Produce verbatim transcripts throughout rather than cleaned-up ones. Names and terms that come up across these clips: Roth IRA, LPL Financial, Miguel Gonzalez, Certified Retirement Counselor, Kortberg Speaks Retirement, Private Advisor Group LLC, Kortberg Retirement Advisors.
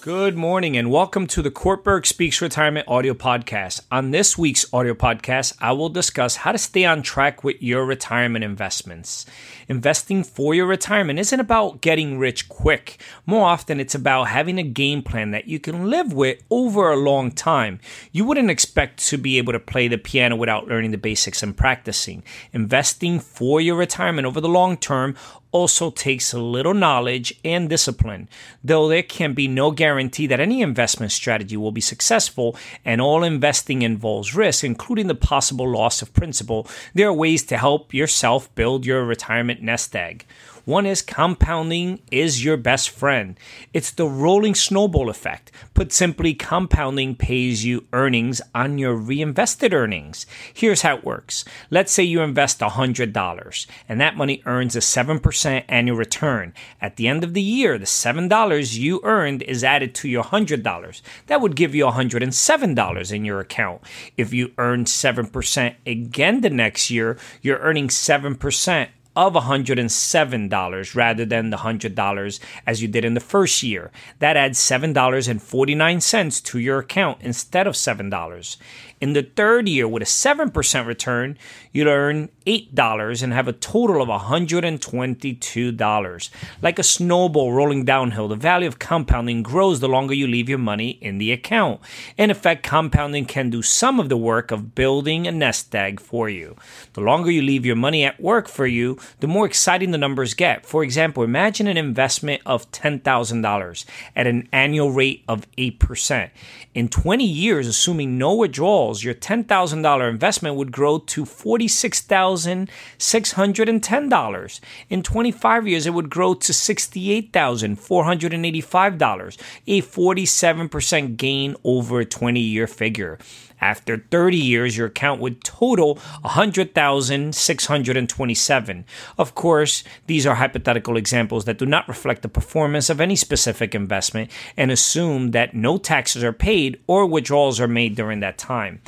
Good morning and welcome to the Kortberg Speaks Retirement audio podcast. On this week's audio podcast, I will discuss how to stay on track with your retirement investments. Investing for your retirement isn't about getting rich quick. More often, it's about having a game plan that you can live with over a long time. You wouldn't expect to be able to play the piano without learning the basics and practicing. Investing for your retirement over the long term also takes a little knowledge and discipline, though there can be no guarantee that any investment strategy will be successful, and all investing involves risk, including the possible loss of principal. There are ways to help yourself build your retirement nest egg. One is compounding is your best friend. It's the rolling snowball effect. Put simply, compounding pays you earnings on your reinvested earnings. Here's how it works. Let's say you invest one hundred dollars and that money earns a seven percent annual return. At the end of the year, the seven dollars you earned is added to your one hundred dollars. That would give you one hundred seven dollars in your account. If you earn seven percent again the next year, you're earning seven percent of one hundred seven dollars rather than the one hundred dollars as you did in the first year. That adds seven dollars and forty-nine cents to your account instead of seven dollars. In the third year, with a seven percent return, you'll earn eight dollars and have a total of one hundred twenty-two dollars. Like a snowball rolling downhill, the value of compounding grows the longer you leave your money in the account. In effect, compounding can do some of the work of building a nest egg for you. The longer you leave your money at work for you, the more exciting the numbers get. For example, imagine an investment of ten thousand dollars at an annual rate of eight percent. In twenty years, assuming no withdrawal, your ten thousand dollars investment would grow to forty-six thousand six hundred ten dollars. In twenty-five years, it would grow to sixty-eight thousand four hundred eighty-five dollars, a forty-seven percent gain over a twenty-year figure. After thirty years, your account would total one hundred thousand six hundred twenty-seven dollars. Of course, these are hypothetical examples that do not reflect the performance of any specific investment and assume that no taxes are paid or withdrawals are made during that time.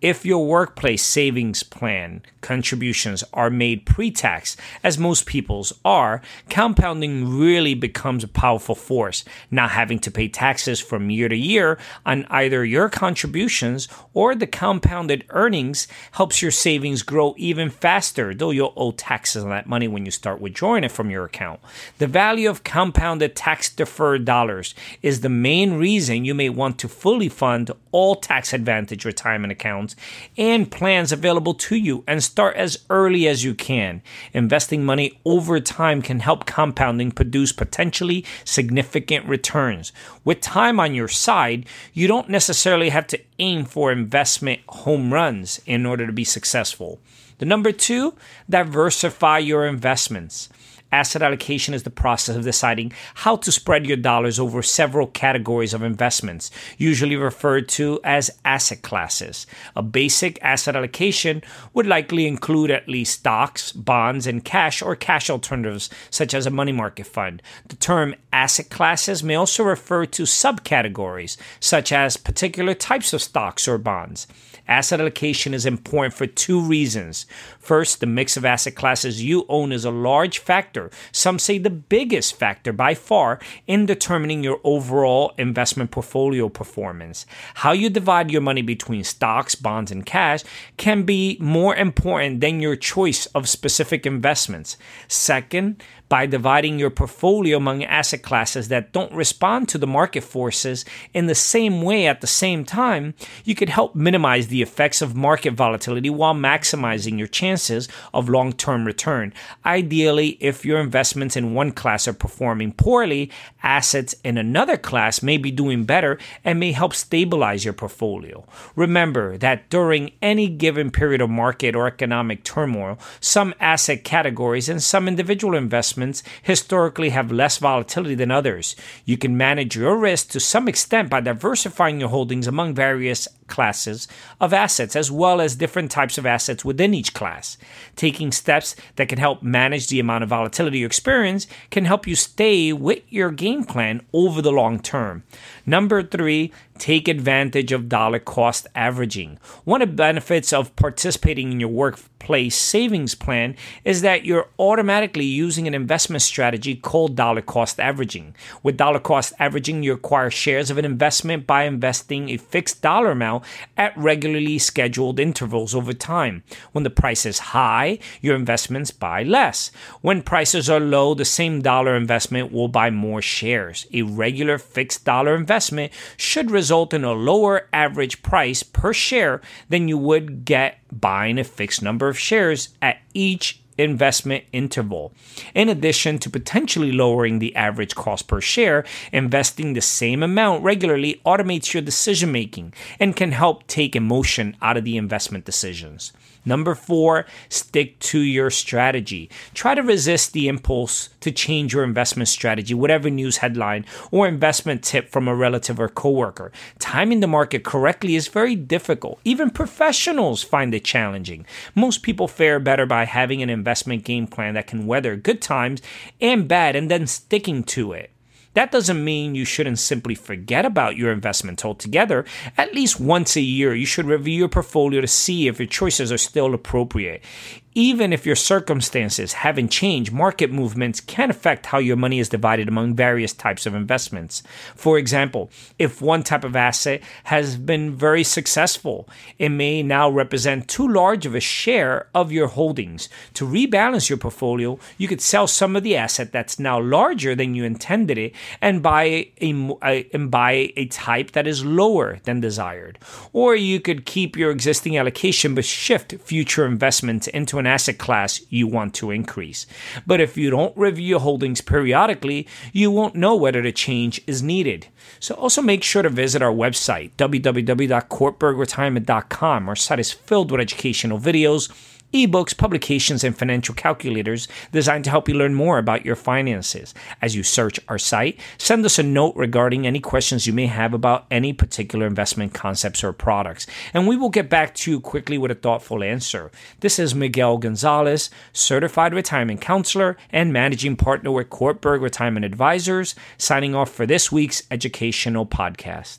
If your workplace savings plan contributions are made pre-tax, as most people's are, compounding really becomes a powerful force, not having to pay taxes from year to year on either your contributions or the compounded earnings helps your savings grow even faster, though you'll owe taxes on that money when you start withdrawing it from your account. The value of compounded tax-deferred dollars is the main reason you may want to fully fund all tax-advantaged retirement accounts and plans available to you, and start as early as you can. Investing money over time can help compounding produce potentially significant returns. With time on your side, you don't necessarily have to aim for investment home runs in order to be successful. The number two, diversify your investments. Asset allocation is the process of deciding how to spread your dollars over several categories of investments, usually referred to as asset classes. A basic asset allocation would likely include at least stocks, bonds, and cash or cash alternatives, such as a money market fund. The term asset classes may also refer to subcategories, such as particular types of stocks or bonds. Asset allocation is important for two reasons. First, the mix of asset classes you own is a large factor, some say the biggest factor by far, in determining your overall investment portfolio performance. How you divide your money between stocks, bonds, and cash can be more important than your choice of specific investments. Second, by dividing your portfolio among asset classes that don't respond to the market forces in the same way at the same time, you could help minimize the effects of market volatility while maximizing your chances of long-term return. Ideally, if your investments in one class are performing poorly, assets in another class may be doing better and may help stabilize your portfolio. Remember that during any given period of market or economic turmoil, some asset categories and some individual investments historically have less volatility than others. You can manage your risk to some extent by diversifying your holdings among various classes of assets, as well as different types of assets within each class. Taking steps that can help manage the amount of volatility you experience can help you stay with your game plan over the long term. Number three, take advantage of dollar cost averaging. One of the benefits of participating in your workplace savings plan is that you're automatically using an investment strategy called dollar cost averaging. With dollar cost averaging, you acquire shares of an investment by investing a fixed dollar amount at regularly scheduled intervals over time. When the price is high, your investments buy less. When prices are low, the same dollar investment will buy more shares. A regular fixed dollar investment should result result in a lower average price per share than you would get buying a fixed number of shares at each investment interval. In addition to potentially lowering the average cost per share, investing the same amount regularly automates your decision making and can help take emotion out of the investment decisions. Number four, stick to your strategy. Try to resist the impulse to change your investment strategy, whatever news headline or investment tip from a relative or coworker. Timing the market correctly is very difficult. Even professionals find it challenging. Most people fare better by having an investment game plan that can weather good times and bad and then sticking to it. That doesn't mean you shouldn't simply forget about your investments altogether. At least once a year, you should review your portfolio to see if your choices are still appropriate. Even if your circumstances haven't changed, market movements can affect how your money is divided among various types of investments. For example, if one type of asset has been very successful, it may now represent too large of a share of your holdings. To rebalance your portfolio, you could sell some of the asset that's now larger than you intended it and buy a, and buy a type that is lower than desired. Or you could keep your existing allocation but shift future investments into an an asset class you want to increase. But if you don't review your holdings periodically, you won't know whether the change is needed. So also make sure to visit our website, w w w dot kortberg retirement dot com. Our site is filled with educational videos, ebooks, publications, and financial calculators designed to help you learn more about your finances. As you search our site, send us a note regarding any questions you may have about any particular investment concepts or products, and we will get back to you quickly with a thoughtful answer. This is Miguel Gonzalez, Certified Retirement Counselor and Managing Partner with Kortberg Retirement Advisors, signing off for this week's educational podcast.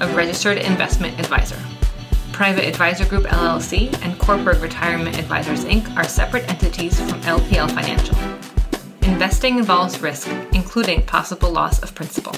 a registered investment advisor. Private Advisor Group L L C and Kortberg Retirement Advisors Incorporated are separate entities from L P L Financial. Investing involves risk, including possible loss of principal.